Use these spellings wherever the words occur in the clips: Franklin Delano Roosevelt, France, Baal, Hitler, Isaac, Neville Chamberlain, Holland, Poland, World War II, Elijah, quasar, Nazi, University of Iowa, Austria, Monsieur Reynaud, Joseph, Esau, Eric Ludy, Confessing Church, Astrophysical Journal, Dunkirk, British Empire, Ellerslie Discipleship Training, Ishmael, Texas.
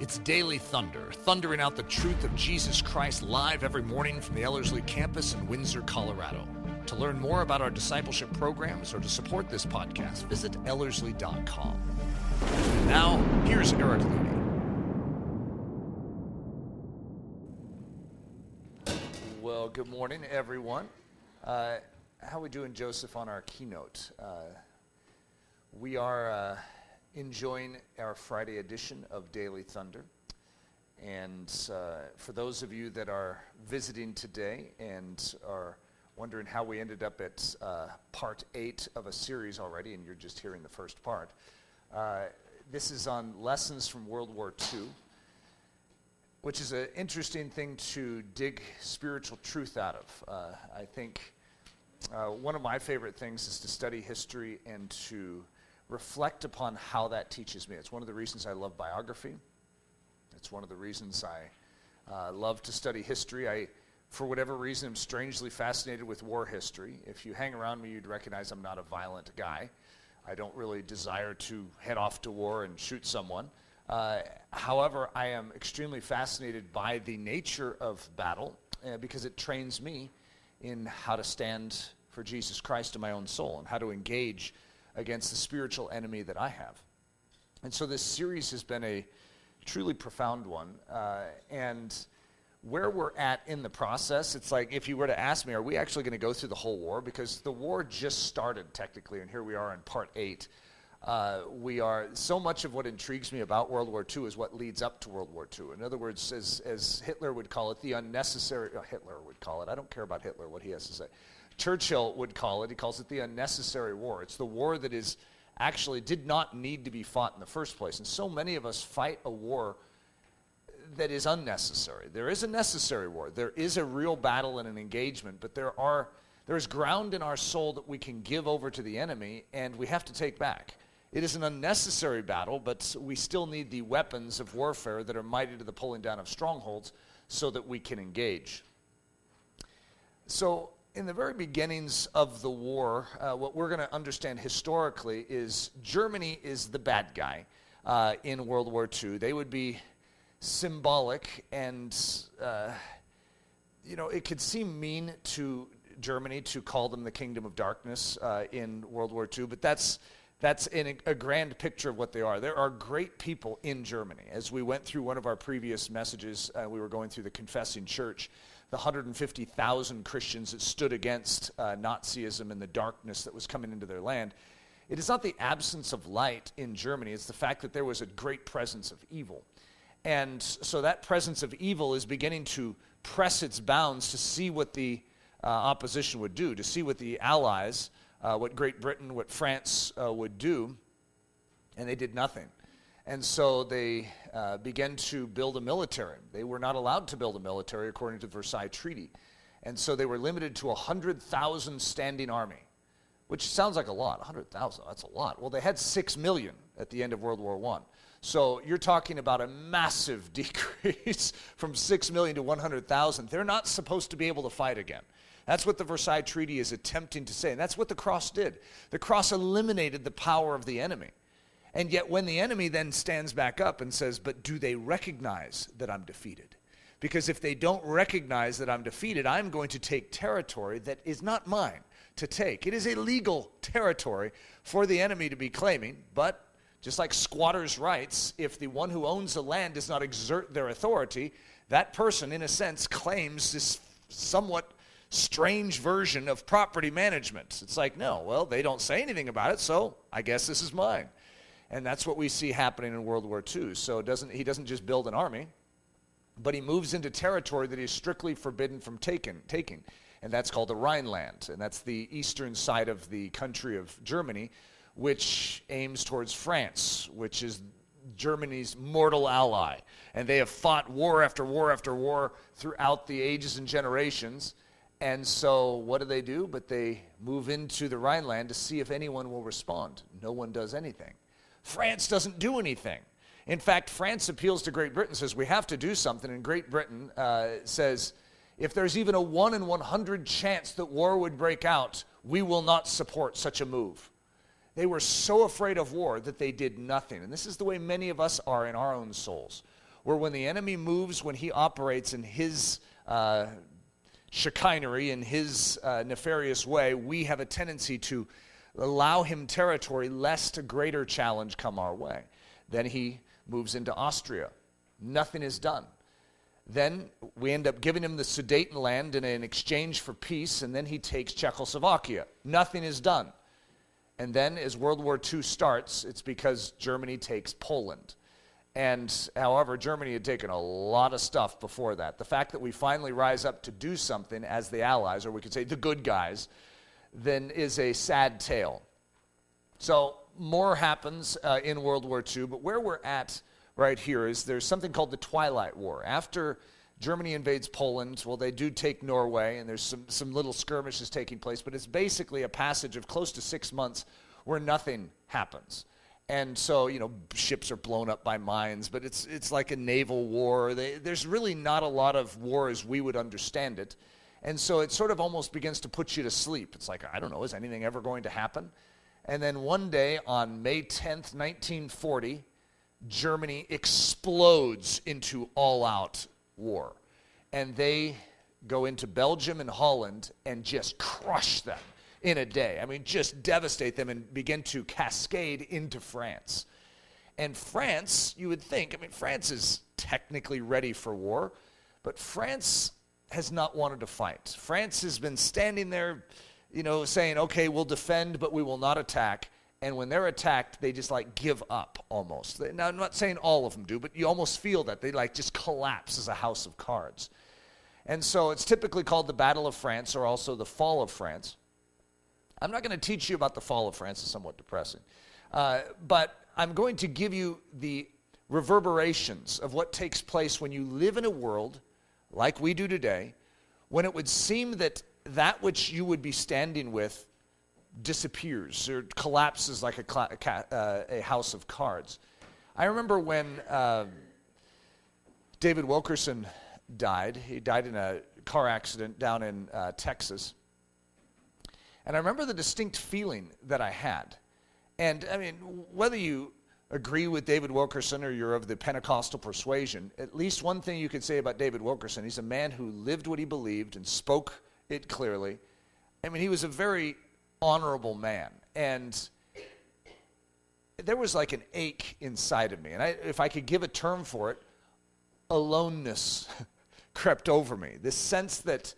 It's Daily Thunder, thundering out the truth of Jesus Christ live every morning from the Ellerslie campus in Windsor, Colorado. To learn more about our discipleship programs or to support this podcast, visit Ellerslie.com. And now, here's Eric Ludy. Well, good morning, everyone. How are we doing, Joseph, on our keynote? We are... enjoying our Friday edition of Daily Thunder. And for those of you that are visiting today and are wondering how we ended up at part 8 of a series already, and you're just hearing the first part, this is on lessons from World War II, which is an interesting thing to dig spiritual truth out of. I think one of my favorite things is to study history and to reflect upon how that teaches me. It's one of the reasons I love biography. It's one of the reasons I love to study history. I, for whatever reason, am strangely fascinated with war history. If you hang around me, you'd recognize I'm not a violent guy. I don't really desire to head off to war and shoot someone. However, I am extremely fascinated by the nature of battle because it trains me in how to stand for Jesus Christ in my own soul and how to engage against the spiritual enemy that I have. And so this series has been a truly profound one. And where we're at in the process, it's like if you were to ask me, are we actually going to go through the whole war? Because the war just started technically, and here we are in part 8. So much of what intrigues me about World War II is what leads up to World War II. In other words, as Hitler would call it, the unnecessary, Hitler would call it, I don't care about Hitler, what he has to say. Churchill would call it, he calls it the unnecessary war. It's the war that is actually did not need to be fought in the first place. And so many of us fight a war that is unnecessary. There is a necessary war. There is a real battle and an engagement, but there is ground in our soul that we can give over to the enemy and we have to take back. It is an unnecessary battle, but we still need the weapons of warfare that are mighty to the pulling down of strongholds so that we can engage. So, in the very beginnings of the war, what we're going to understand historically is Germany is the bad guy in World War II. They would be symbolic, and it could seem mean to Germany to call them the kingdom of darkness in World War II, but that's in a grand picture of what they are. There are great people in Germany. As we went through one of our previous messages, we were going through the Confessing Church, the 150,000 Christians that stood against Nazism and the darkness that was coming into their land. It is not the absence of light in Germany, it's the fact that there was a great presence of evil. And so that presence of evil is beginning to press its bounds to see what the opposition would do, to see what the Allies, what Great Britain, what France would do, and they did nothing. And so they began to build a military. They were not allowed to build a military according to the Versailles Treaty. And so they were limited to 100,000 standing army, which sounds like a lot. 100,000, that's a lot. Well, they had 6 million at the end of World War I. So you're talking about a massive decrease from 6 million to 100,000. They're not supposed to be able to fight again. That's what the Versailles Treaty is attempting to say. And that's what the cross did. The cross eliminated the power of the enemy. And yet when the enemy then stands back up and says, but do they recognize that I'm defeated? Because if they don't recognize that I'm defeated, I'm going to take territory that is not mine to take. It is illegal territory for the enemy to be claiming, but just like squatters' rights, if the one who owns the land does not exert their authority, that person, in a sense, claims this somewhat strange version of property management. It's like, no, well, they don't say anything about it, so I guess this is mine. And that's what we see happening in World War II. So he doesn't just build an army, but he moves into territory that he is strictly forbidden from taking. And that's called the Rhineland. And that's the eastern side of the country of Germany, which aims towards France, which is Germany's mortal ally. And they have fought war after war after war throughout the ages and generations. And so what do? But they move into the Rhineland to see if anyone will respond. No one does anything. France doesn't do anything. In fact, France appeals to Great Britain, says we have to do something, and Great Britain says if there's even a 1 in 100 chance that war would break out, we will not support such a move. They were so afraid of war that they did nothing. And this is the way many of us are in our own souls. where when the enemy moves, when he operates in his chicanery, in his nefarious way, we have a tendency to allow him territory lest a greater challenge come our way. Then he moves into Austria. Nothing is done. Then we end up giving him the Sudetenland in exchange for peace, and then he takes Czechoslovakia. Nothing is done. And then as World War II starts, it's because Germany takes Poland. And however, Germany had taken a lot of stuff before that. The fact that we finally rise up to do something as the Allies, or we could say the good guys, then is a sad tale. So more happens in World War II, but where we're at right here is there's something called the Twilight War. After Germany invades Poland, well, they do take Norway, and there's some little skirmishes taking place, but it's basically a passage of close to 6 months where nothing happens. And so, you know, ships are blown up by mines, but it's like a naval war. There's really not a lot of war as we would understand it. And so it sort of almost begins to put you to sleep. It's like, I don't know, is anything ever going to happen? And then one day on May 10th, 1940, Germany explodes into all-out war. And they go into Belgium and Holland and just crush them in a day. I mean, just devastate them and begin to cascade into France. And France, you would think, I mean, France is technically ready for war, but France has not wanted to fight. France has been standing there, you know, saying, okay, we'll defend, but we will not attack. And when they're attacked, they just, like, give up almost. Now, I'm not saying all of them do, but you almost feel that. They, like, just collapse as a house of cards. And so it's typically called the Battle of France, or also the Fall of France. I'm not going to teach you about the Fall of France. It's somewhat depressing. But I'm going to give you the reverberations of what takes place when you live in a world like we do today, when it would seem that that which you would be standing with disappears or collapses like a house of cards. I remember when David Wilkerson died. He died in a car accident down in Texas. And I remember the distinct feeling that I had. And I mean, whether you agree with David Wilkerson or you're of the Pentecostal persuasion, at least one thing you could say about David Wilkerson, he's a man who lived what he believed and spoke it clearly. I mean, he was a very honorable man, and there was like an ache inside of me, and if I could give a term for it, aloneness crept over me, this sense that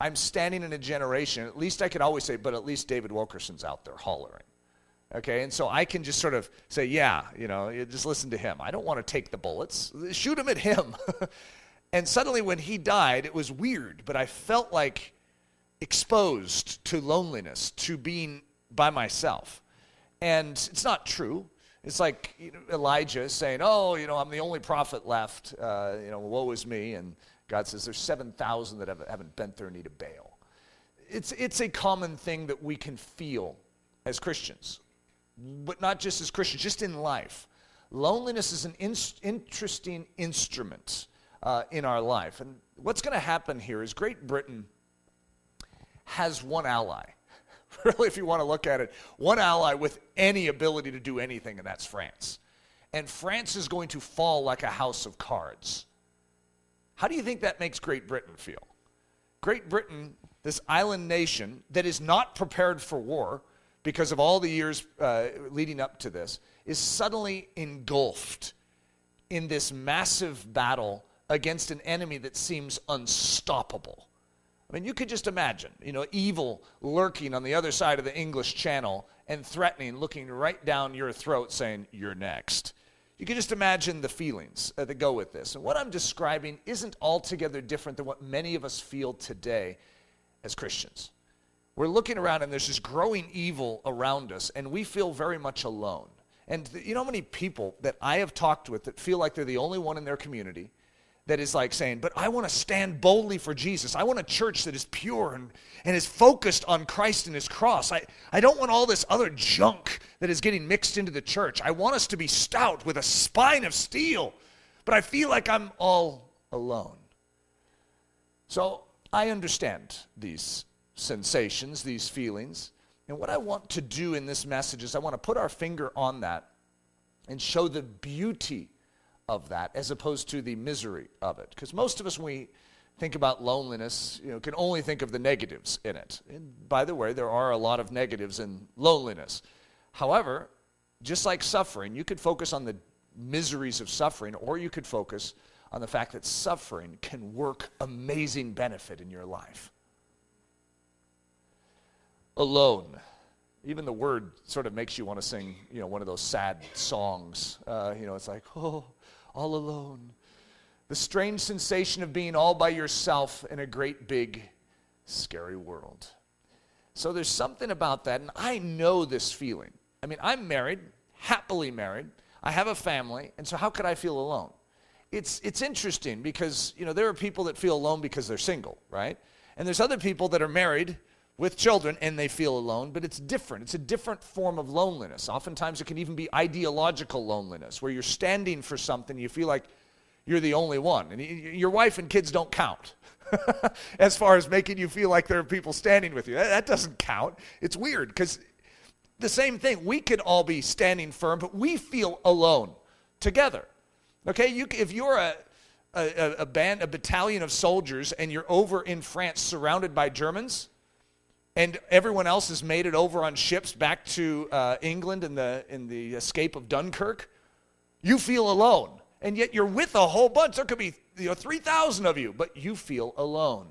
I'm standing in a generation, at least I could always say, but at least David Wilkerson's out there hollering, okay, and so I can just sort of say, yeah, you know, you just listen to him, I don't want to take the bullets, shoot them at him, and suddenly when he died, it was weird, but I felt like exposed to loneliness, to being by myself. And it's not true. It's like, you know, Elijah saying, oh, you know, I'm the only prophet left. You know, woe is me. And God says there's 7,000 that haven't bent their knee to Baal. It's a common thing that we can feel as Christians, but not just as Christians, just in life. Loneliness is an interesting instrument in our life. And what's going to happen here is Great Britain has one ally. Really, if you want to look at it, one ally with any ability to do anything, and that's France. And France is going to fall like a house of cards. How do you think that makes Great Britain feel? Great Britain, this island nation that is not prepared for war because of all the years leading up to this, is suddenly engulfed in this massive battle against an enemy that seems unstoppable. I mean, you could just imagine, you know, evil lurking on the other side of the English Channel and threatening, looking right down your throat saying, you're next. You could just imagine the feelings that go with this. And what I'm describing isn't altogether different than what many of us feel today as Christians. We're looking around and there's this growing evil around us, and we feel very much alone. And you know how many people that I have talked with that feel like they're the only one in their community that is like saying, but I want to stand boldly for Jesus. I want a church that is pure and is focused on Christ and his cross. I don't want all this other junk that is getting mixed into the church. I want us to be stout with a spine of steel, but I feel like I'm all alone. So I understand these sensations, these feelings, and what I want to do in this message is I want to put our finger on that and show the beauty of that as opposed to the misery of it. Because most of us, when we think about loneliness, can only think of the negatives in it. And by the way, there are a lot of negatives in loneliness. However, just like suffering, you could focus on the miseries of suffering, or you could focus on the fact that suffering can work amazing benefit in your life. Alone. Even the word sort of makes you want to sing, one of those sad songs. It's like, oh, all alone. The strange sensation of being all by yourself in a great, big, scary world. So there's something about that, and I know this feeling. I mean, I'm married, happily married. I have a family, and so how could I feel alone? It's interesting because, there are people that feel alone because they're single, right? And there's other people that are married with children, and they feel alone, but it's different. It's a different form of loneliness. Oftentimes, it can even be ideological loneliness, where you're standing for something, you feel like you're the only one. And your wife and kids don't count as far as making you feel like there are people standing with you. That doesn't count. It's weird, because the same thing. We could all be standing firm, but we feel alone together. Okay, if you're a battalion of soldiers, and you're over in France surrounded by Germans, and everyone else has made it over on ships back to England in the escape of Dunkirk, you feel alone. And yet you're with a whole bunch. There could be 3,000 of you, but you feel alone.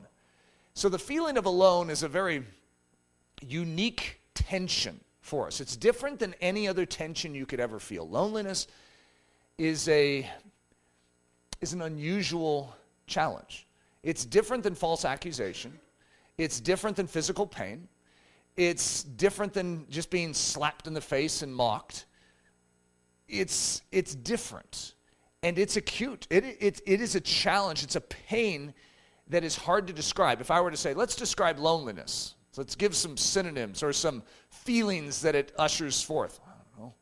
So the feeling of alone is a very unique tension for us. It's different than any other tension you could ever feel. Loneliness is an unusual challenge. It's different than false accusation. It's different than physical pain. It's different than just being slapped in the face and mocked. It's different, and it's acute. It is a challenge. It's a pain that is hard to describe. If I were to say, let's describe loneliness, so let's give some synonyms or some feelings that it ushers forth. I don't know.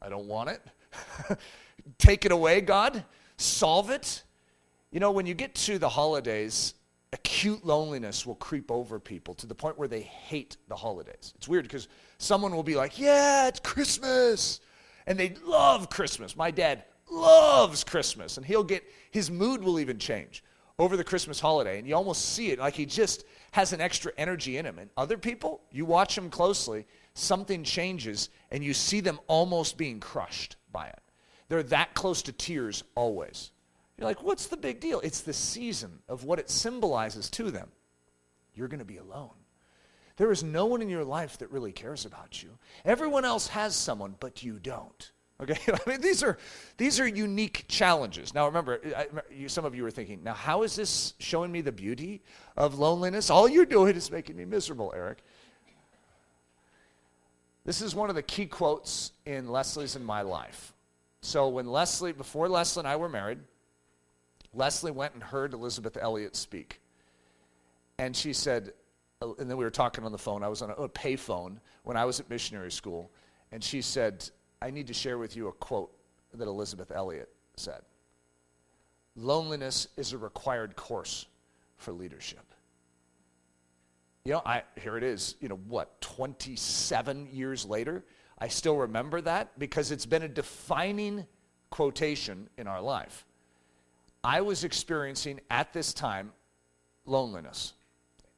I don't want it. Take it away, God. Solve it. When you get to the holidays, acute loneliness will creep over people to the point where they hate the holidays. It's weird because someone will be like, yeah, it's Christmas. And they love Christmas. My dad loves Christmas. And his mood will even change over the Christmas holiday. And you almost see it like he just has an extra energy in him. And other people, you watch them closely, something changes, and you see them almost being crushed by it. They're that close to tears always. You're like, what's the big deal? It's the season of what it symbolizes to them. You're going to be alone. There is no one in your life that really cares about you. Everyone else has someone, but you don't. Okay? I mean, these are unique challenges. Now, remember, some of you are thinking, now, how is this showing me the beauty of loneliness? All you're doing is making me miserable, Eric. This is one of the key quotes in Leslie's and my life. So before Leslie and I were married, Leslie went and heard Elizabeth Elliott speak. And she said, and then we were talking on the phone. I was on a pay phone when I was at missionary school. And she said, I need to share with you a quote that Elizabeth Elliott said. Loneliness is a required course for leadership. Here it is, 27 years later, I still remember that because it's been a defining quotation in our life. I was experiencing at this time loneliness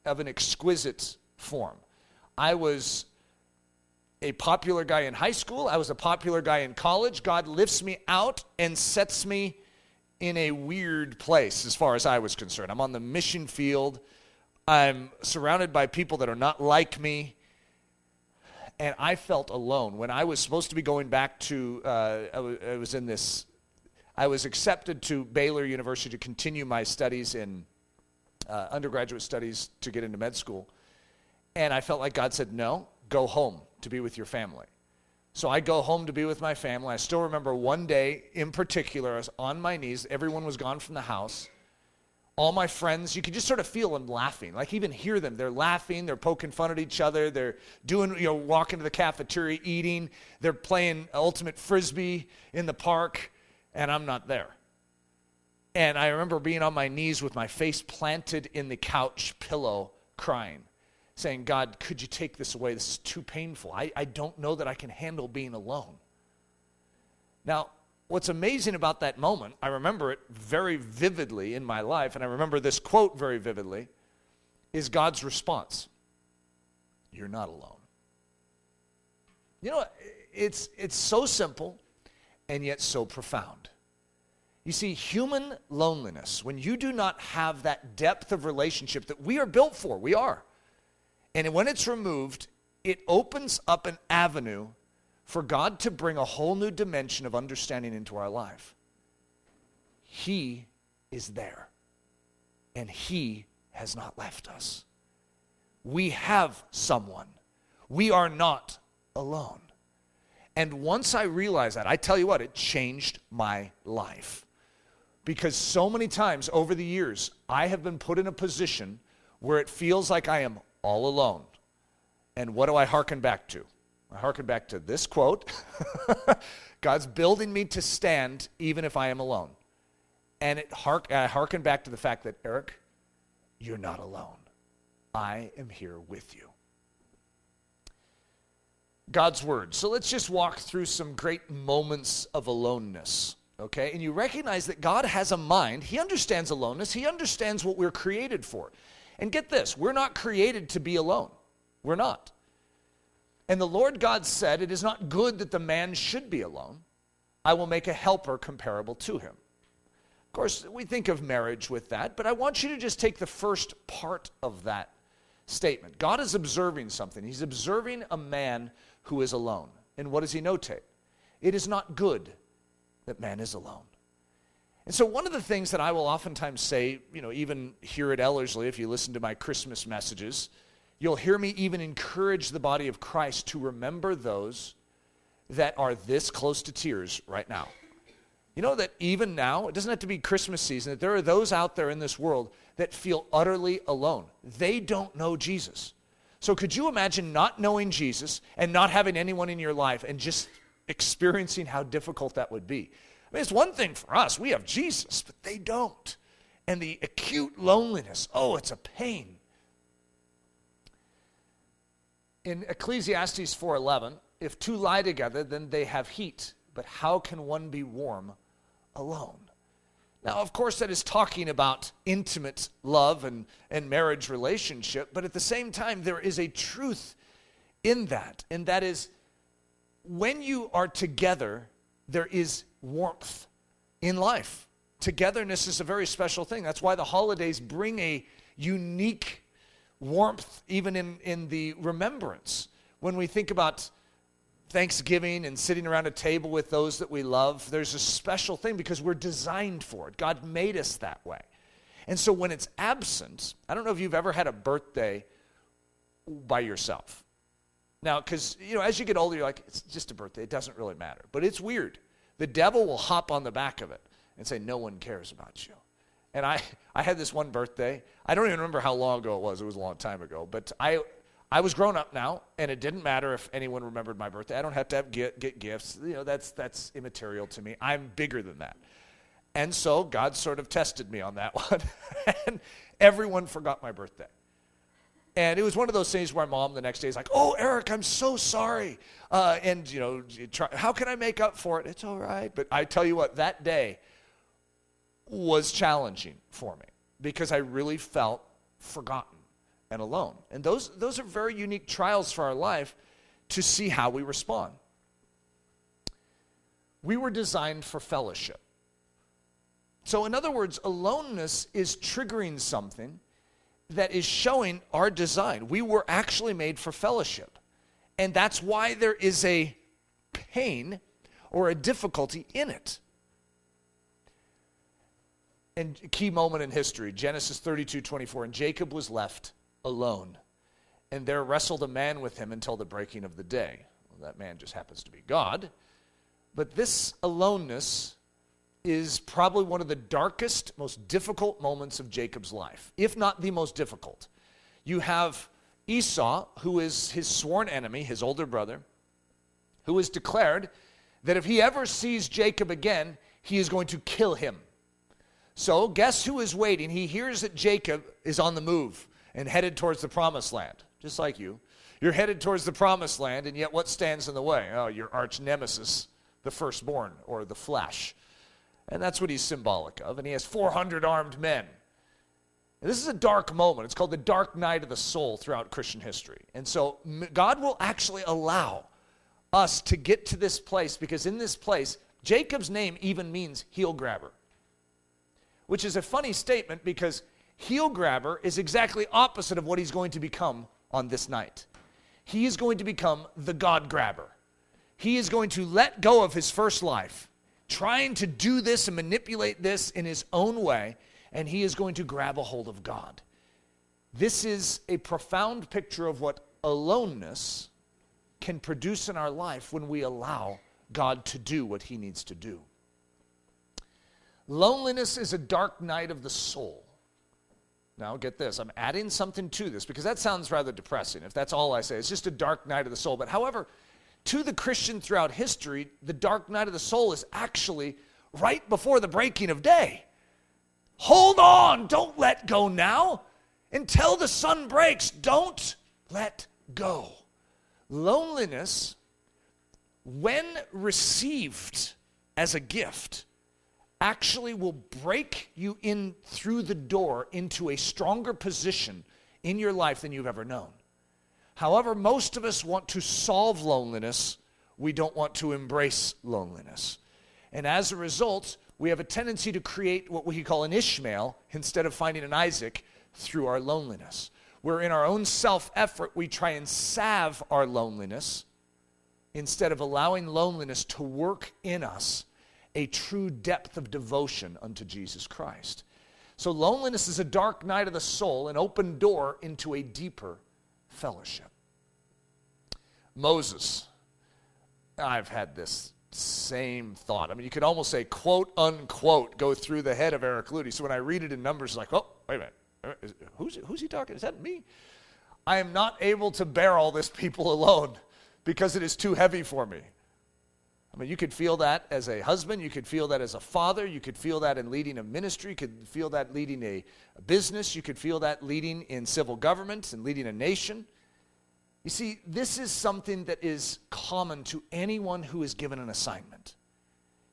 of an exquisite form. I was a popular guy in high school. I was a popular guy in college. God lifts me out and sets me in a weird place as far as I was concerned. I'm on the mission field. I'm surrounded by people that are not like me. And I felt alone. When I was supposed to be going back to, I was accepted to Baylor University to continue my studies in undergraduate studies to get into med school. And I felt like God said, no, go home to be with your family. So I go home to be with my family. I still remember one day in particular, I was on my knees. Everyone was gone from the house. All my friends, you could just sort of feel them laughing, like even hear them. They're laughing, they're poking fun at each other, they're doing, walking to the cafeteria, eating, they're playing ultimate frisbee in the park, and I'm not there. And I remember being on my knees with my face planted in the couch pillow, crying, saying, God, could you take this away? This is too painful. I don't know that I can handle being alone. Now, What's amazing about that moment, I remember it very vividly in my life, and I remember this quote very vividly, is God's response. You're not alone. You know, it's so simple and yet so profound. You see, human loneliness, when you do not have that depth of relationship that we are built for, we are. And when it's removed, it opens up an avenue for God to bring a whole new dimension of understanding into our life. He is there, and He has not left us. We have someone. We are not alone. And once I realized that, I tell you what, it changed my life. Because so many times over the years, I have been put in a position where it feels like I am all alone. And what do I hearken back to? I hearken back to this quote. God's building me to stand even if I am alone. And I hearken back to the fact that, Eric, you're not alone. I am here with you. God's word. So let's just walk through some great moments of aloneness, okay? And you recognize that God has a mind. He understands aloneness. He understands what we're created for. And get this, we're not created to be alone. We're not. And the Lord God said, it is not good that the man should be alone. I will make a helper comparable to him. Of course, we think of marriage with that, but I want you to just take the first part of that statement. God is observing something. He's observing a man who is alone. And what does he notate? It is not good that man is alone. And so one of the things that I will oftentimes say, you know, even here at Ellerslie, if you listen to my Christmas messages, you'll hear me even encourage the body of Christ to remember those that are this close to tears right now. You know that even now, it doesn't have to be Christmas season, that there are those out there in this world that feel utterly alone. They don't know Jesus. So could you imagine not knowing Jesus and not having anyone in your life and just experiencing how difficult that would be? I mean, it's one thing for us. We have Jesus, but they don't. And the acute loneliness, oh, it's a pain. In Ecclesiastes 4:11, if two lie together, then they have heat, but how can one be warm alone? Now, of course, that is talking about intimate love and marriage relationship, but at the same time, there is a truth in that, and that is when you are together, there is warmth in life. Togetherness is a very special thing. That's why the holidays bring a unique warmth even in the remembrance. When we think about Thanksgiving and sitting around a table with those that we love, there's a special thing because we're designed for it. God made us that way. And so when it's absent, I don't know if you've ever had a birthday by yourself. Now, because, you know, as you get older, you're like, it's just a birthday. It doesn't really matter. But it's weird. The devil will hop on the back of it and say, no one cares about you. And I had this one birthday. I don't even remember how long ago it was. It was a long time ago. But I was grown up now, and it didn't matter if anyone remembered my birthday. I don't have to get gifts. You know, that's immaterial to me. I'm bigger than that. And so God sort of tested me on that one. And everyone forgot my birthday. And it was one of those things where my mom the next day is like, oh, Eric, I'm so sorry. And, you know, how can I make up for it? It's all right. But I tell you what, that day was challenging for me because I really felt forgotten and alone. And those are very unique trials for our life to see how we respond. We were designed for fellowship. So in other words, aloneness is triggering something that is showing our design. We were actually made for fellowship. And that's why there is a pain or a difficulty in it. And a key moment in history, Genesis 32:24, and Jacob was left alone, and there wrestled a man with him until the breaking of the day. Well, that man just happens to be God. But this aloneness is probably one of the darkest, most difficult moments of Jacob's life, if not the most difficult. You have Esau, who is his sworn enemy, his older brother, who has declared that if he ever sees Jacob again, he is going to kill him. So guess who is waiting? He hears that Jacob is on the move and headed towards the promised land, just like you. You're headed towards the promised land, and yet what stands in the way? Oh, your arch nemesis, the firstborn or the flesh. And that's what he's symbolic of. And he has 400 armed men. And this is a dark moment. It's called the dark night of the soul throughout Christian history. And so God will actually allow us to get to this place, because in this place, Jacob's name even means heel grabber, which is a funny statement because heel grabber is exactly opposite of what he's going to become on this night. He is going to become the God grabber. He is going to let go of his first life, trying to do this and manipulate this in his own way, and he is going to grab a hold of God. This is a profound picture of what aloneness can produce in our life when we allow God to do what he needs to do. Loneliness is a dark night of the soul. Now, get this. I'm adding something to this because that sounds rather depressing if that's all I say. It's just a dark night of the soul. But however, to the Christian throughout history, the dark night of the soul is actually right before the breaking of day. Hold on. Don't let go now. Until the sun breaks, don't let go. Loneliness, when received as a gift, actually will break you in through the door into a stronger position in your life than you've ever known. However, most of us want to solve loneliness. We don't want to embrace loneliness. And as a result, we have a tendency to create what we call an Ishmael instead of finding an Isaac through our loneliness. Where in our own self-effort, we try and salve our loneliness instead of allowing loneliness to work in us a true depth of devotion unto Jesus Christ. So loneliness is a dark night of the soul, an open door into a deeper fellowship. Moses. I've had this same thought. I mean, you could almost say, quote, unquote, go through the head of Eric Ludy. So when I read it in Numbers, it's like, oh, wait a minute. Who's he talking? Is that me? I am not able to bear all this people alone because it is too heavy for me. I mean, you could feel that as a husband. You could feel that as a father. You could feel that in leading a ministry. You could feel that leading a business. You could feel that leading in civil government and leading a nation. You see, this is something that is common to anyone who is given an assignment.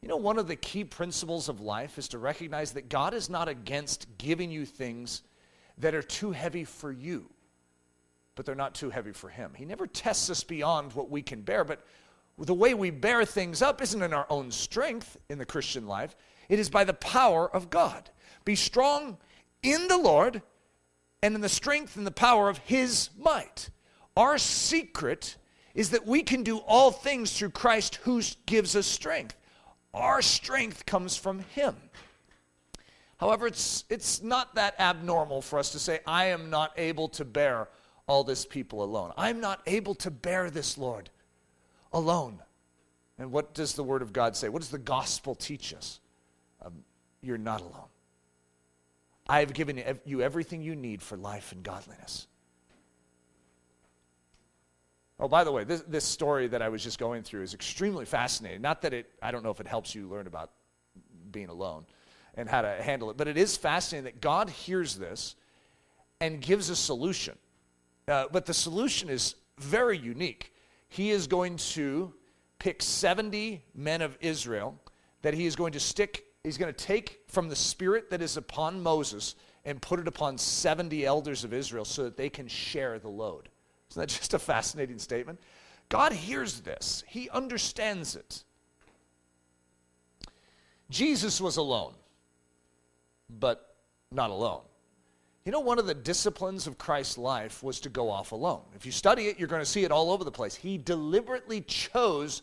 You know, one of the key principles of life is to recognize that God is not against giving you things that are too heavy for you, but they're not too heavy for him. He never tests us beyond what we can bear, but the way we bear things up isn't in our own strength in the Christian life. It is by the power of God. Be strong in the Lord and in the strength and the power of his might. Our secret is that we can do all things through Christ who gives us strength. Our strength comes from him. However, it's not that abnormal for us to say, I am not able to bear all this people alone. I'm not able to bear this, Lord, alone. And what does the Word of God say? What does the gospel teach us? You're not alone. I have given you everything you need for life and godliness. Oh, by the way, this story that I was just going through is extremely fascinating. Not that I don't know if it helps you learn about being alone and how to handle it, but it is fascinating that God hears this and gives a solution. But the solution is very unique. He is going to pick 70 men of Israel that he's going to take from the spirit that is upon Moses and put it upon 70 elders of Israel so that they can share the load. Isn't that just a fascinating statement? God hears this. He understands it. Jesus was alone, but not alone. You know, one of the disciplines of Christ's life was to go off alone. If you study it, you're going to see it all over the place. He deliberately chose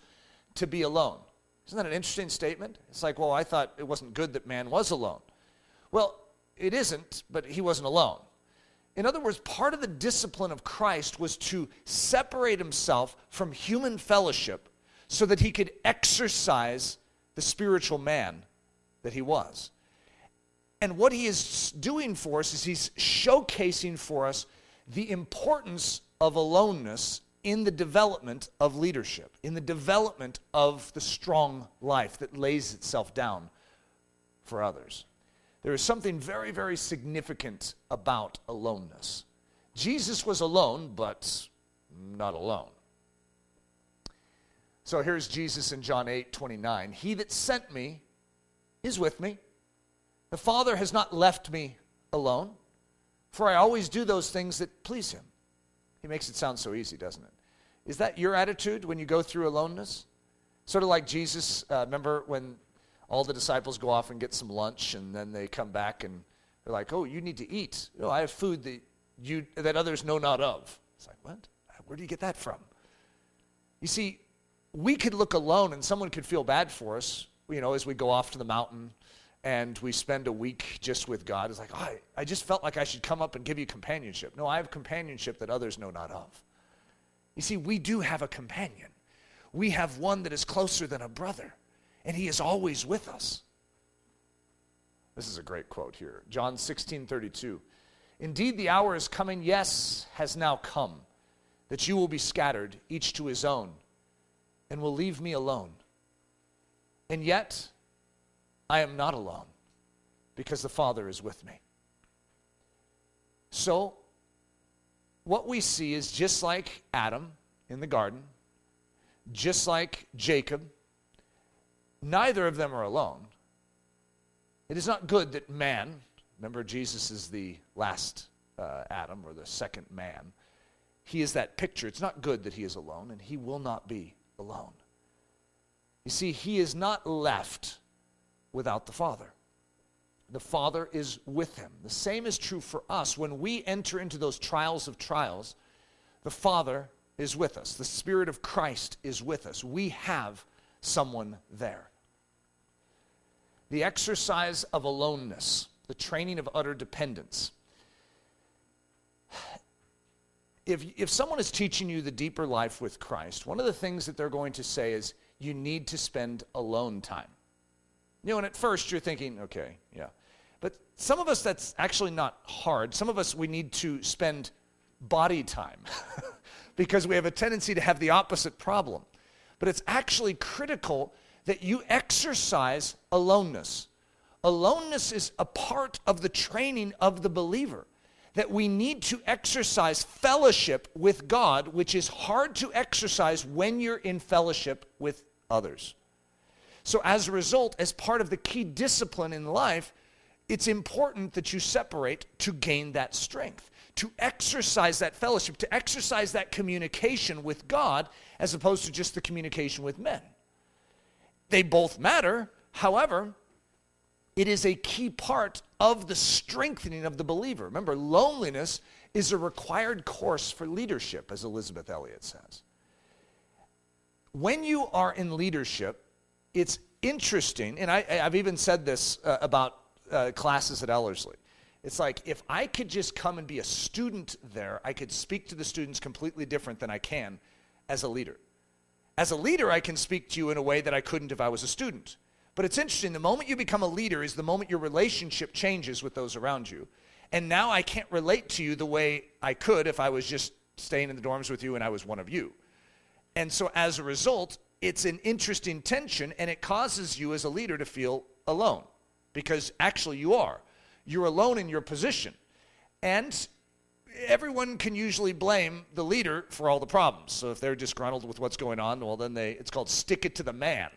to be alone. Isn't that an interesting statement? It's like, well, I thought it wasn't good that man was alone. Well, it isn't, but he wasn't alone. In other words, part of the discipline of Christ was to separate himself from human fellowship so that he could exercise the spiritual man that he was. And what he is doing for us is he's showcasing for us the importance of aloneness in the development of leadership, in the development of the strong life that lays itself down for others. There is something very, very significant about aloneness. Jesus was alone, but not alone. So here's Jesus in John 8:29. He that sent me is with me. The Father has not left me alone, for I always do those things that please him. He makes it sound so easy, doesn't it? Is that your attitude when you go through aloneness? Sort of like Jesus, remember when all the disciples go off and get some lunch and then they come back and they're like, oh, you need to eat. No, I have food that others know not of. It's like, what? Where do you get that from? You see, we could look alone and someone could feel bad for us, you know, as we go off to the mountain and we spend a week just with God. It's like, oh, I just felt like I should come up and give you companionship. No, I have companionship that others know not of. You see, we do have a companion. We have one that is closer than a brother, and he is always with us. This is a great quote here. John 16:32. Indeed, the hour is coming, yes, has now come, that you will be scattered, each to his own, and will leave me alone. And yet, I am not alone, because the Father is with me. So, what we see is just like Adam in the garden, just like Jacob, neither of them are alone. It is not good that man, remember Jesus is the last Adam or the second man, he is that picture. It's not good that he is alone, and he will not be alone. You see, he is not left without the Father. The Father is with him. The same is true for us. When we enter into those trials of trials, the Father is with us. The Spirit of Christ is with us. We have someone there. The exercise of aloneness, the training of utter dependence. If someone is teaching you the deeper life with Christ, one of the things that they're going to say is, you need to spend alone time. You know, and at first you're thinking, okay, yeah. But some of us, that's actually not hard. Some of us, we need to spend body time because we have a tendency to have the opposite problem. But it's actually critical that you exercise aloneness. Aloneness is a part of the training of the believer, that we need to exercise fellowship with God, which is hard to exercise when you're in fellowship with others. So as a result, as part of the key discipline in life, it's important that you separate to gain that strength, to exercise that fellowship, to exercise that communication with God as opposed to just the communication with men. They both matter. However, it is a key part of the strengthening of the believer. Remember, loneliness is a required course for leadership, as Elizabeth Elliott says. When you are in leadership, it's interesting, and I've even said this about classes at Ellerslie. It's like, if I could just come and be a student there, I could speak to the students completely different than I can as a leader. As a leader, I can speak to you in a way that I couldn't if I was a student. But it's interesting, the moment you become a leader is the moment your relationship changes with those around you. And now I can't relate to you the way I could if I was just staying in the dorms with you and I was one of you. And so as a result, it's an interesting tension, and it causes you as a leader to feel alone, because actually you are. You're alone in your position. And everyone can usually blame the leader for all the problems. So if they're disgruntled with what's going on, well, then it's called stick it to the man.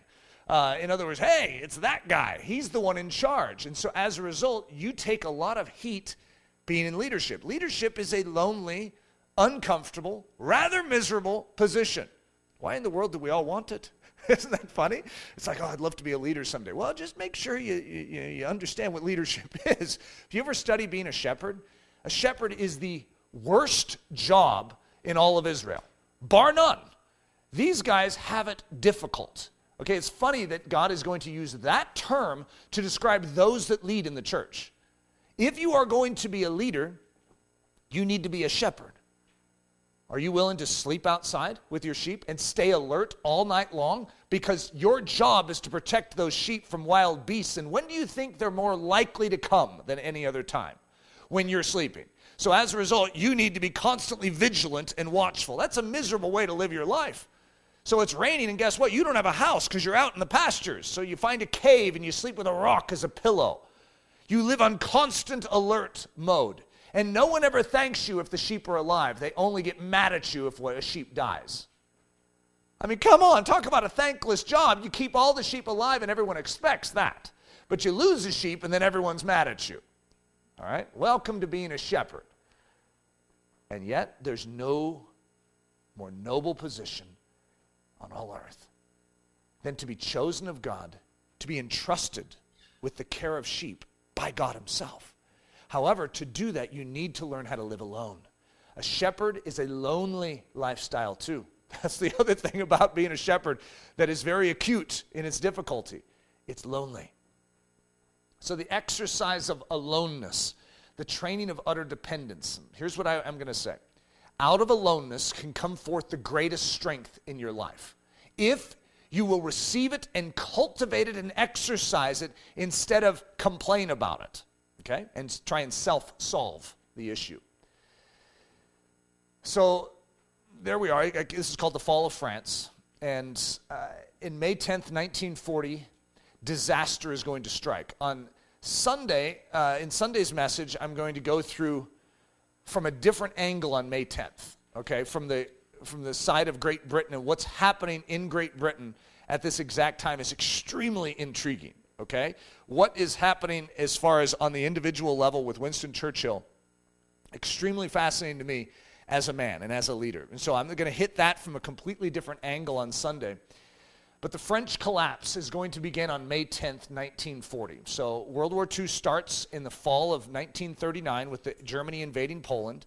In other words, hey, it's that guy. He's the one in charge. And so as a result, you take a lot of heat being in leadership. Leadership is a lonely, uncomfortable, rather miserable position. Why in the world do we all want it? Isn't that funny? It's like, oh, I'd love to be a leader someday. Well, just make sure you understand what leadership is. If you ever study being a shepherd is the worst job in all of Israel, bar none. These guys have it difficult. Okay, it's funny that God is going to use that term to describe those that lead in the church. If you are going to be a leader, you need to be a shepherd. Are you willing to sleep outside with your sheep and stay alert all night long? Because your job is to protect those sheep from wild beasts. And when do you think they're more likely to come than any other time? When you're sleeping. So as a result, you need to be constantly vigilant and watchful. That's a miserable way to live your life. So it's raining, and guess what? You don't have a house because you're out in the pastures. So you find a cave and you sleep with a rock as a pillow. You live on constant alert mode. And no one ever thanks you if the sheep are alive. They only get mad at you if a sheep dies. I mean, come on, talk about a thankless job. You keep all the sheep alive and everyone expects that. But you lose a sheep and then everyone's mad at you. All right? Welcome to being a shepherd. And yet, there's no more noble position on all earth than to be chosen of God, to be entrusted with the care of sheep by God himself. However, to do that, you need to learn how to live alone. A shepherd is a lonely lifestyle too. That's the other thing about being a shepherd that is very acute in its difficulty. It's lonely. So the exercise of aloneness, the training of utter dependence. Here's what I'm going to say. Out of aloneness can come forth the greatest strength in your life, if you will receive it and cultivate it and exercise it instead of complain about it, okay? And try and self-solve the issue. So there we are. This is called the Fall of France. And in May 10th, 1940, disaster is going to strike. On Sunday, in Sunday's message, I'm going to go through from a different angle on May 10th, okay, from the side of Great Britain, and what's happening in Great Britain at this exact time is extremely intriguing, okay? What is happening as far as on the individual level with Winston Churchill, extremely fascinating to me as a man and as a leader. And so I'm going to hit that from a completely different angle on Sunday. But the French collapse is going to begin on May 10th, 1940. So World War II starts in the fall of 1939 with Germany invading Poland,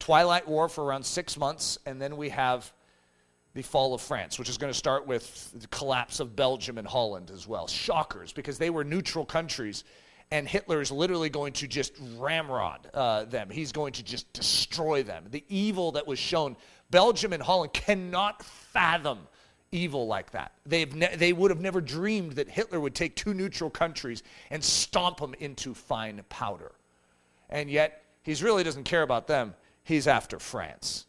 Twilight War for around 6 months, and then we have the fall of France, which is going to start with the collapse of Belgium and Holland as well. Shockers, because they were neutral countries, and Hitler is literally going to just ramrod them. He's going to just destroy them. The evil that was shown, Belgium and Holland cannot fathom evil like that. They would have never dreamed that Hitler would take two neutral countries and stomp them into fine powder. And yet, he really doesn't care about them. He's after France.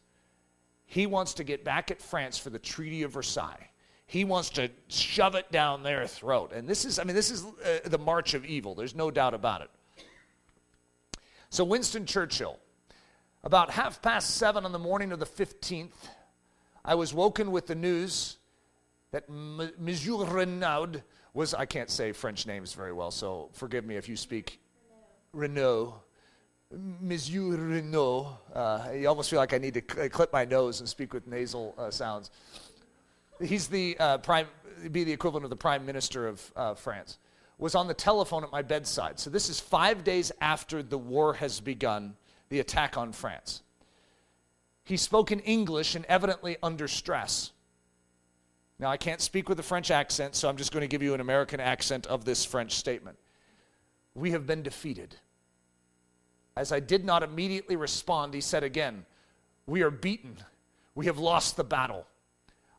He wants to get back at France for the Treaty of Versailles. He wants to shove it down their throat. And this is the march of evil. There's no doubt about it. So Winston Churchill, about 7:30 on the morning of the 15th, I was woken with the news that Monsieur Reynaud was, I can't say French names very well, so forgive me if you speak Reynaud. Monsieur Reynaud. You almost feel like I need to clip my nose and speak with nasal sounds. He's the the equivalent of the Prime Minister of France, was on the telephone at my bedside. So this is 5 days after the war has begun, the attack on France. He spoke in English and evidently under stress. Now, I can't speak with a French accent, so I'm just going to give you an American accent of this French statement. We have been defeated. As I did not immediately respond, he said again, we are beaten. We have lost the battle.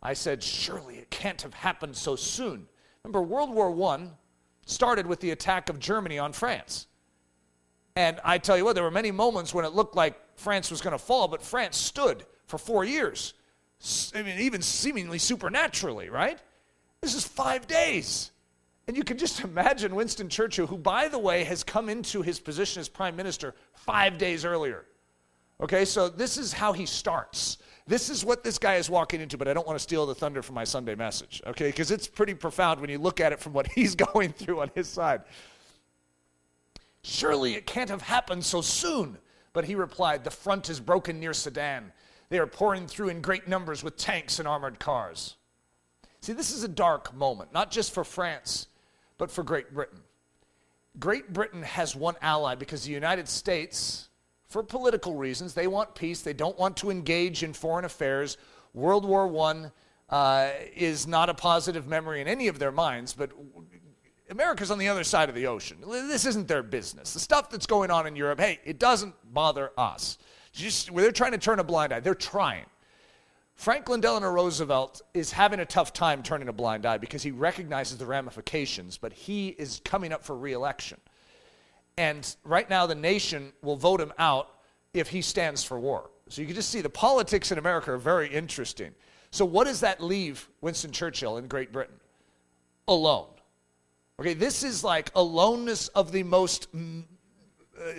I said, surely it can't have happened so soon. Remember, World War I started with the attack of Germany on France. And I tell you what, there were many moments when it looked like France was going to fall, but France stood for 4 years. I mean, even seemingly supernaturally, right? This is 5 days. And you can just imagine Winston Churchill, who, by the way, has come into his position as prime minister 5 days earlier. Okay, so this is how he starts. This is what this guy is walking into, but I don't want to steal the thunder from my Sunday message, okay? Because it's pretty profound when you look at it from what he's going through on his side. Surely it can't have happened so soon. But he replied, the front is broken near Sedan. They are pouring through in great numbers with tanks and armored cars. See, this is a dark moment, not just for France, but for Great Britain. Great Britain has one ally because the United States, for political reasons, they want peace. They don't want to engage in foreign affairs. World War I is not a positive memory in any of their minds, but America's on the other side of the ocean. This isn't their business. The stuff that's going on in Europe, hey, it doesn't bother us. They're trying to turn a blind eye. They're trying. Franklin Delano Roosevelt is having a tough time turning a blind eye because he recognizes the ramifications, but he is coming up for re-election. And right now the nation will vote him out if he stands for war. So you can just see the politics in America are very interesting. So what does that leave Winston Churchill in Great Britain? Alone. Okay, this is like aloneness of the most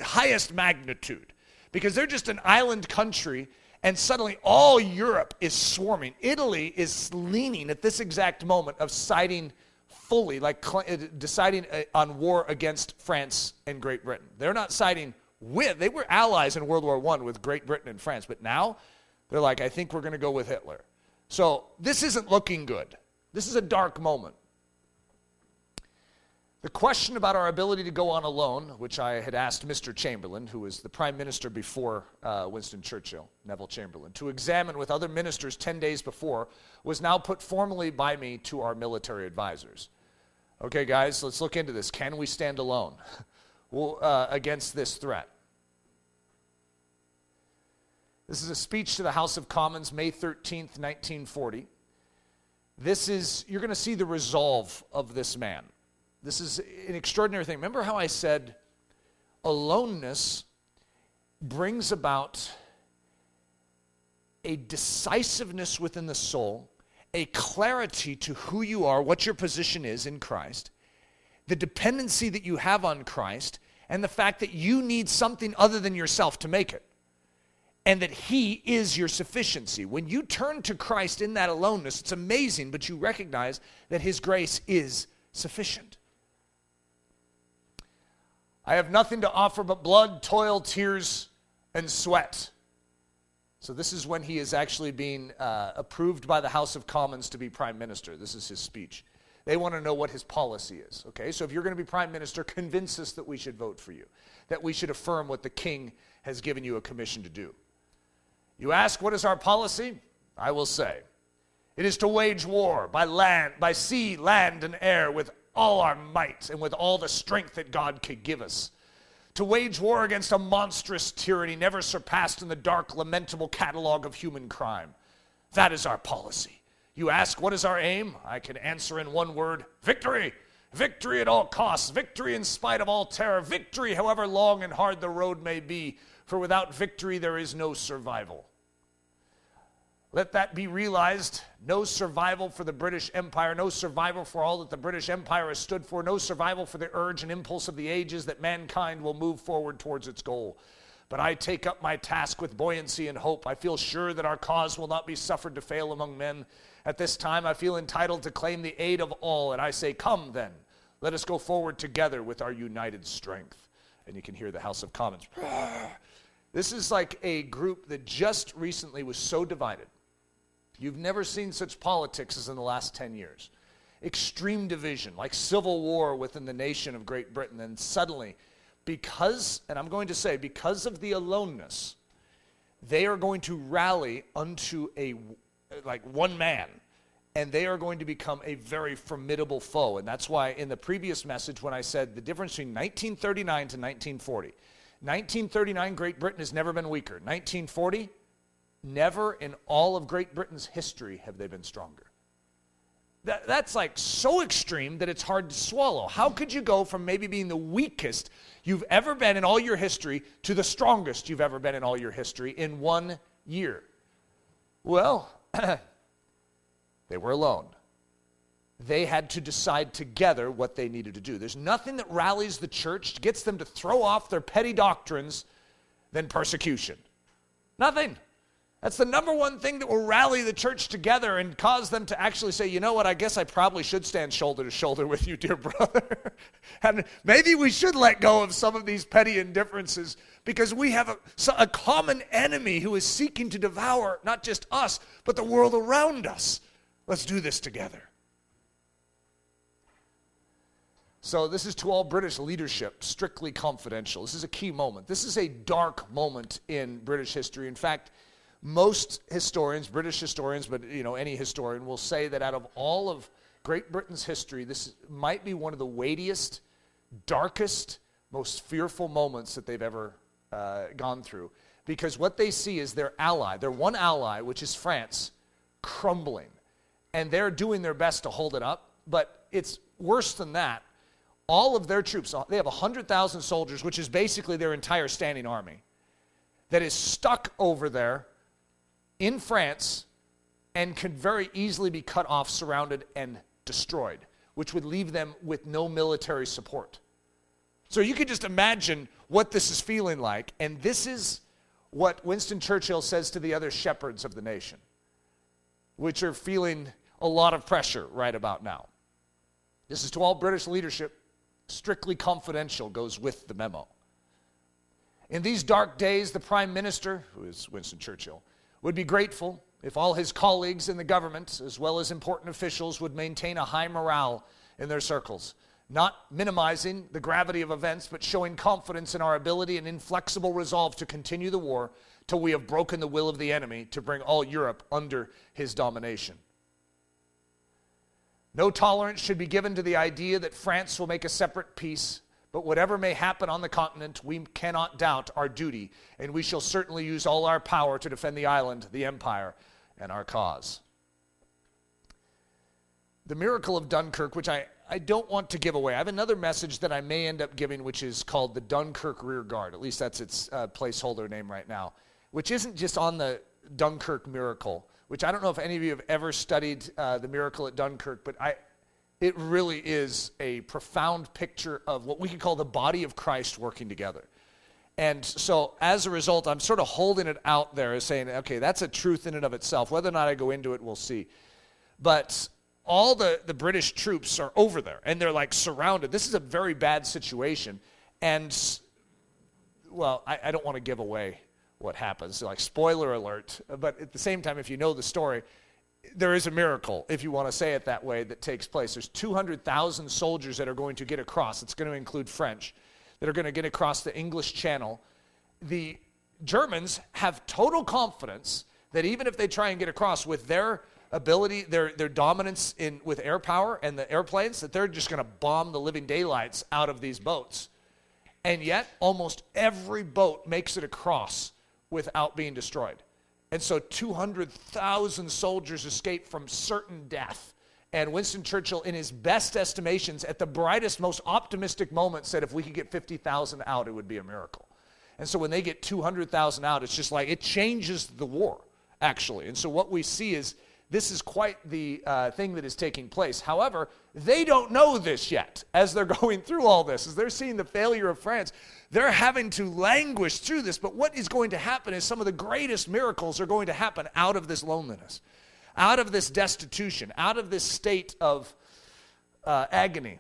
highest magnitude because they're just an island country And suddenly all Europe is swarming. Italy is leaning at this exact moment of siding fully, like deciding on war against France and Great Britain. They're not siding with, they were allies in World War I with Great Britain and France, but now they're like, I think we're going to go with Hitler. So this isn't looking good. This is a dark moment. The question about our ability to go on alone, which I had asked Mr. Chamberlain, who was the prime minister before Winston Churchill, Neville Chamberlain, to examine with other ministers 10 days before, was now put formally by me to our military advisors. Okay, guys, let's look into this. Can we stand alone against this threat? This is a speech to the House of Commons, May 13th, 1940. This is, you're going to see the resolve of this man. This is an extraordinary thing. Remember how I said aloneness brings about a decisiveness within the soul, a clarity to who you are, what your position is in Christ, the dependency that you have on Christ, and the fact that you need something other than yourself to make it, and that he is your sufficiency. When you turn to Christ in that aloneness, it's amazing, but you recognize that his grace is sufficient. I have nothing to offer but blood, toil, tears, and sweat. So this is when he is actually being approved by the House of Commons to be prime minister. This is his speech. They want to know what his policy is. Okay, so if you're going to be prime minister, convince us that we should vote for you, that we should affirm what the king has given you a commission to do. You ask, what is our policy? I will say, it is to wage war by land, by sea, land, and air with all our might and with all the strength that God could give us. To wage war against a monstrous tyranny never surpassed in the dark, lamentable catalog of human crime. That is our policy. You ask, what is our aim? I can answer in one word, victory. Victory at all costs. Victory in spite of all terror. Victory, however long and hard the road may be. For without victory, there is no survival. Let that be realized. No survival for the British Empire, no survival for all that the British Empire has stood for, no survival for the urge and impulse of the ages that mankind will move forward towards its goal. But I take up my task with buoyancy and hope. I feel sure that our cause will not be suffered to fail among men. At this time, I feel entitled to claim the aid of all, and I say, come then, let us go forward together with our united strength. And you can hear the House of Commons. This is like a group that just recently was so divided. You've never seen such politics as in the last 10 years. Extreme division, like civil war within the nation of Great Britain. And suddenly, because, and I'm going to say, because of the aloneness, they are going to rally unto a, like, one man. And they are going to become a very formidable foe. And that's why in the previous message when I said the difference between 1939 to 1940. 1939, Great Britain has never been weaker. 1940, never in all of Great Britain's history have they been stronger. That's like so extreme that it's hard to swallow. How could you go from maybe being the weakest you've ever been in all your history to the strongest you've ever been in all your history in 1 year? Well, they were alone. They had to decide together what they needed to do. There's nothing that rallies the church, gets them to throw off their petty doctrines than persecution. Nothing. That's the number one thing that will rally the church together and cause them to actually say, you know what, I guess I probably should stand shoulder to shoulder with you, dear brother. And maybe we should let go of some of these petty indifferences because we have a common enemy who is seeking to devour not just us, but the world around us. Let's do this together. So this is to all British leadership, strictly confidential. This is a key moment. This is a dark moment in British history. In fact, most historians, British historians, but you know, any historian will say that out of all of Great Britain's history, this might be one of the weightiest, darkest, most fearful moments that they've ever gone through. Because what they see is their ally, their one ally, which is France, crumbling. And they're doing their best to hold it up, but it's worse than that. All of their troops, they have 100,000 soldiers, which is basically their entire standing army, that is stuck over there in France and could very easily be cut off, surrounded, and destroyed, which would leave them with no military support. So you can just imagine what this is feeling like, and this is what Winston Churchill says to the other shepherds of the nation, which are feeling a lot of pressure right about now. This is to all British leadership. Strictly confidential goes with the memo. In these dark days, the Prime Minister, who is Winston Churchill, would be grateful if all his colleagues in the government, as well as important officials, would maintain a high morale in their circles, not minimizing the gravity of events, but showing confidence in our ability and inflexible resolve to continue the war till we have broken the will of the enemy to bring all Europe under his domination. No tolerance should be given to the idea that France will make a separate peace, but whatever may happen on the continent, we cannot doubt our duty, and we shall certainly use all our power to defend the island, the empire, and our cause. The miracle of Dunkirk, which I don't want to give away. I have another message that I may end up giving, which is called the Dunkirk Rear Guard. At least that's its placeholder name right now, which isn't just on the Dunkirk miracle, which I don't know if any of you have ever studied the miracle at Dunkirk, but it really is a profound picture of what we could call the body of Christ working together. And so as a result, I'm sort of holding it out there as saying, okay, that's a truth in and of itself. Whether or not I go into it, we'll see. But all the British troops are over there, and they're like surrounded. This is a very bad situation. And, well, I don't want to give away what happens, like spoiler alert, but at the same time, if you know the story, there is a miracle, if you want to say it that way, that takes place. There's 200,000 soldiers that are going to get across. It's going to include French, that are going to get across the English Channel. The Germans have total confidence that even if they try and get across with their ability, their dominance with air power and the airplanes, that they're just going to bomb the living daylights out of these boats. And yet, almost every boat makes it across without being destroyed. And so 200,000 soldiers escape from certain death. And Winston Churchill, in his best estimations, at the brightest, most optimistic moment, said if we could get 50,000 out, it would be a miracle. And so when they get 200,000 out, it's just like it changes the war, actually. And so what we see is this is quite the thing that is taking place. However, they don't know this yet as they're going through all this. As they're seeing the failure of France, they're having to languish through this. But what is going to happen is some of the greatest miracles are going to happen out of this loneliness, out of this destitution, out of this state of agony.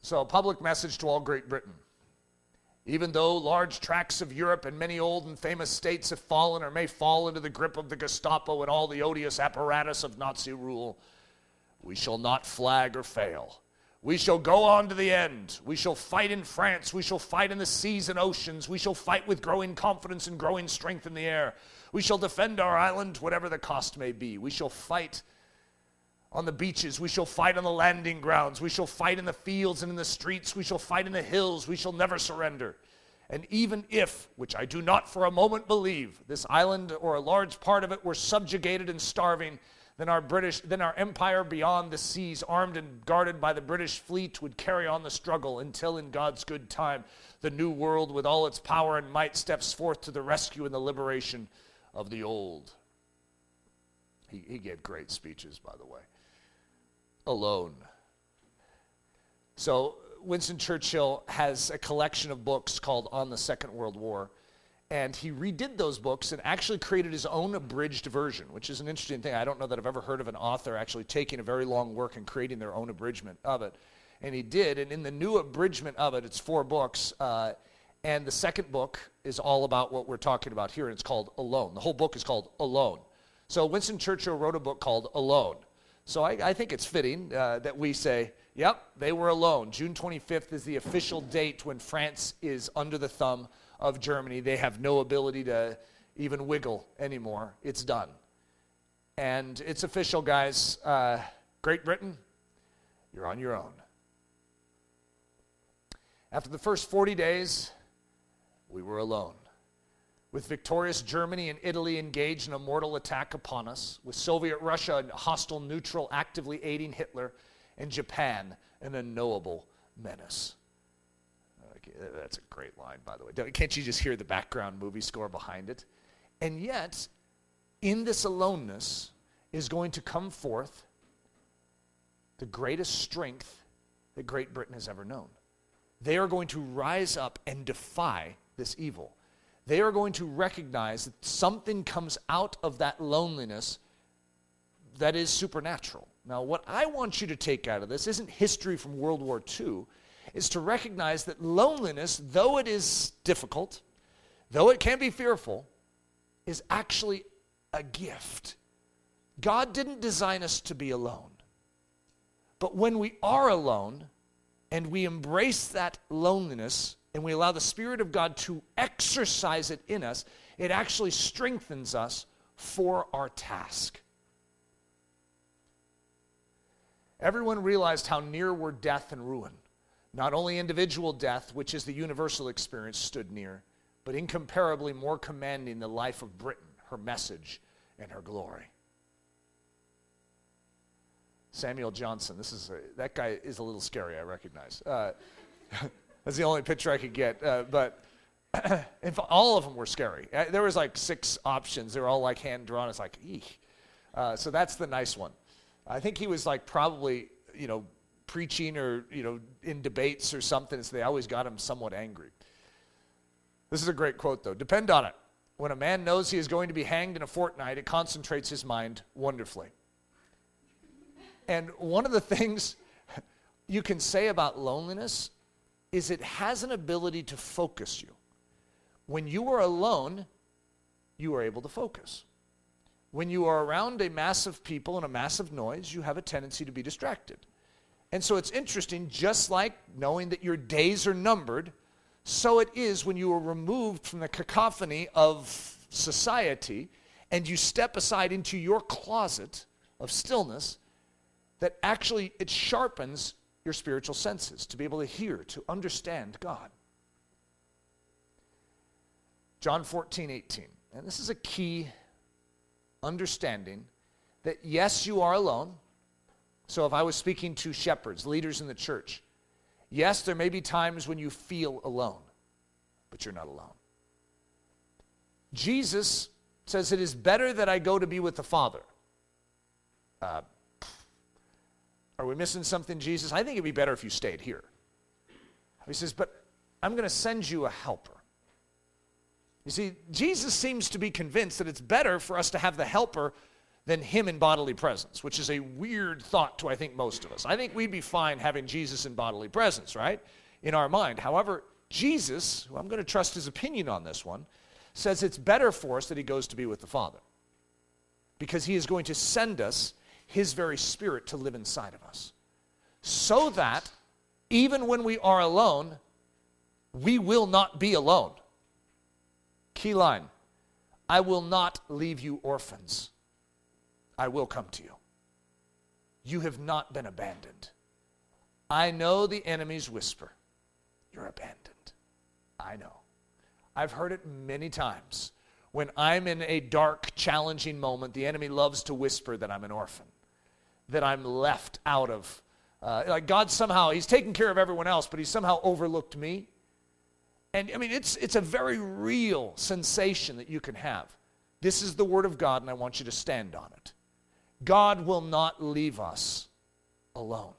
So a public message to all Great Britain. Even though large tracts of Europe and many old and famous states have fallen or may fall into the grip of the Gestapo and all the odious apparatus of Nazi rule, we shall not flag or fail. We shall go on to the end. We shall fight in France. We shall fight in the seas and oceans. We shall fight with growing confidence and growing strength in the air. We shall defend our island, whatever the cost may be. We shall fight on the beaches, we shall fight on the landing grounds, we shall fight in the fields and in the streets, we shall fight in the hills, we shall never surrender. And even if, which I do not for a moment believe, this island or a large part of it were subjugated and starving, then our empire beyond the seas, armed and guarded by the British fleet, would carry on the struggle until in God's good time the new world with all its power and might steps forth to the rescue and the liberation of the old. He gave great speeches, by the way. Alone. So Winston Churchill has a collection of books called On the Second World War, and he redid those books and actually created his own abridged version, which is an interesting thing. I don't know that I've ever heard of an author actually taking a very long work and creating their own abridgment of it. And he did, and in the new abridgment of it, it's 4 books, and the second book is all about what we're talking about here, and it's called Alone. The whole book is called Alone. So Winston Churchill wrote a book called Alone. So I think it's fitting that we say, yep, they were alone. June 25th is the official date when France is under the thumb of Germany. They have no ability to even wiggle anymore. It's done. And it's official, guys. Great Britain, you're on your own. After the first 40 days, we were alone. With victorious Germany and Italy engaged in a mortal attack upon us, with Soviet Russia a hostile neutral actively aiding Hitler, and Japan an unknowable menace. Okay, that's a great line, by the way. Can't you just hear the background movie score behind it? And yet, in this aloneness is going to come forth the greatest strength that Great Britain has ever known. They are going to rise up and defy this evil. they are going to recognize that something comes out of that loneliness that is supernatural. Now, what I want you to take out of this isn't history from World War II. It's to recognize that loneliness, though it is difficult, though it can be fearful, is actually a gift. God didn't design us to be alone. But when we are alone and we embrace that loneliness and we allow the Spirit of God to exercise it in us, it actually strengthens us for our task. Everyone realized how near were death and ruin. Not only individual death, which is the universal experience, stood near, but incomparably more commanding the life of Britain, her message, and her glory. Samuel Johnson, that guy is a little scary, I recognize. That's the only picture I could get. But all of them were scary. There was like 6 options. They were all like hand-drawn. It's like, eek. So that's the nice one. I think he was like probably, preaching or, in debates or something. So they always got him somewhat angry. This is a great quote, though. Depend on it. When a man knows he is going to be hanged in a fortnight, it concentrates his mind wonderfully. And one of the things you can say about loneliness is it has an ability to focus you. When you are alone, you are able to focus. When you are around a mass of people and a mass of noise, you have a tendency to be distracted. And so it's interesting, just like knowing that your days are numbered, so it is when you are removed from the cacophony of society and you step aside into your closet of stillness, that actually it sharpens your spiritual senses to be able to hear, to understand God. John 14:18. And this is a key understanding that yes, you are alone. So if I was speaking to shepherds, leaders in the church, yes, there may be times when you feel alone, but you're not alone. Jesus says, it is better that I go to be with the Father. Are we missing something, Jesus? I think it'd be better if you stayed here. He says, but I'm going to send you a helper. You see, Jesus seems to be convinced that it's better for us to have the helper than him in bodily presence, which is a weird thought to, I think, most of us. I think we'd be fine having Jesus in bodily presence, right, in our mind. However, Jesus, who I'm going to trust his opinion on this one, says it's better for us that he goes to be with the Father because he is going to send us his very Spirit to live inside of us so that even when we are alone, we will not be alone. Key line, I will not leave you orphans. I will come to you. You have not been abandoned. I know the enemy's whisper. You're abandoned. I know. I've heard it many times. When I'm in a dark, challenging moment, the enemy loves to whisper that I'm an orphan, that I'm left out of. Like God somehow, he's taking care of everyone else, but he somehow overlooked me. And I mean, it's a very real sensation that you can have. This is the word of God, and I want you to stand on it. God will not leave us alone.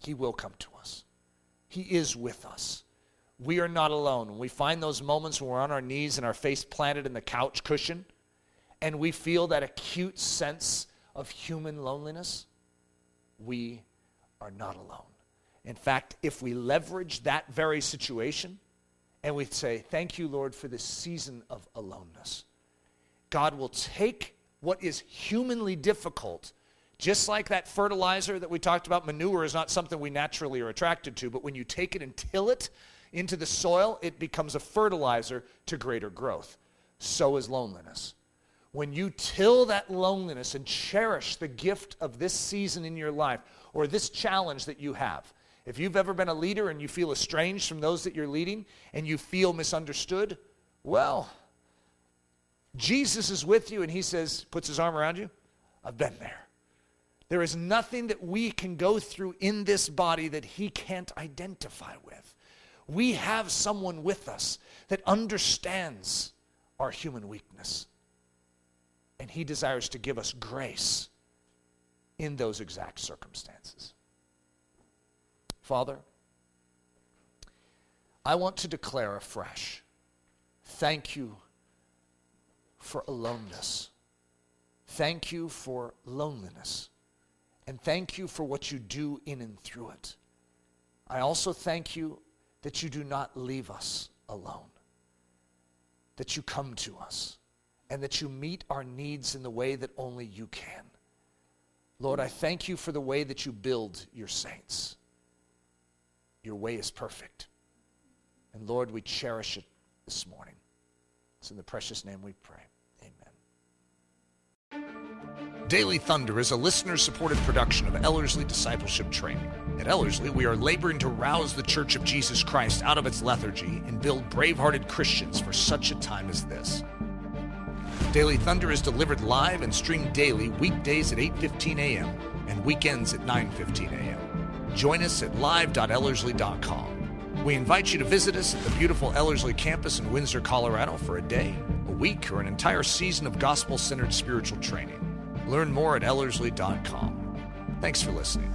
He will come to us. He is with us. We are not alone. When we find those moments when we're on our knees and our face planted in the couch cushion, and we feel that acute sense of human loneliness, we are not alone. In fact, if we leverage that very situation and we say, thank you, Lord, for this season of aloneness, God will take what is humanly difficult, just like that fertilizer that we talked about. Manure is not something we naturally are attracted to, but when you take it and till it into the soil, it becomes a fertilizer to greater growth. So is loneliness. When you till that loneliness and cherish the gift of this season in your life or this challenge that you have, if you've ever been a leader and you feel estranged from those that you're leading and you feel misunderstood, well, Jesus is with you, and he says, puts his arm around you, I've been there. There is nothing that we can go through in this body that he can't identify with. We have someone with us that understands our human weakness, and he desires to give us grace in those exact circumstances. Father, I want to declare afresh Thank you for aloneness. Thank you for loneliness. And thank you for what you do in and through it. I also thank you that you do not leave us alone, that you come to us, and that you meet our needs in the way that only you can. Lord, I thank you for the way that you build your saints. Your way is perfect. And Lord, we cherish it this morning. It's in the precious name we pray. Amen. Daily Thunder is a listener-supported production of Ellerslie Discipleship Training. At Ellerslie, we are laboring to rouse the Church of Jesus Christ out of its lethargy and build brave-hearted Christians for such a time as this. Daily Thunder is delivered live and streamed daily weekdays at 8:15 a.m. and weekends at 9:15 a.m. Join us at live.ellerslie.com. We invite you to visit us at the beautiful Ellerslie campus in Windsor, Colorado for a day, a week, or an entire season of gospel-centered spiritual training. Learn more at ellerslie.com. Thanks for listening.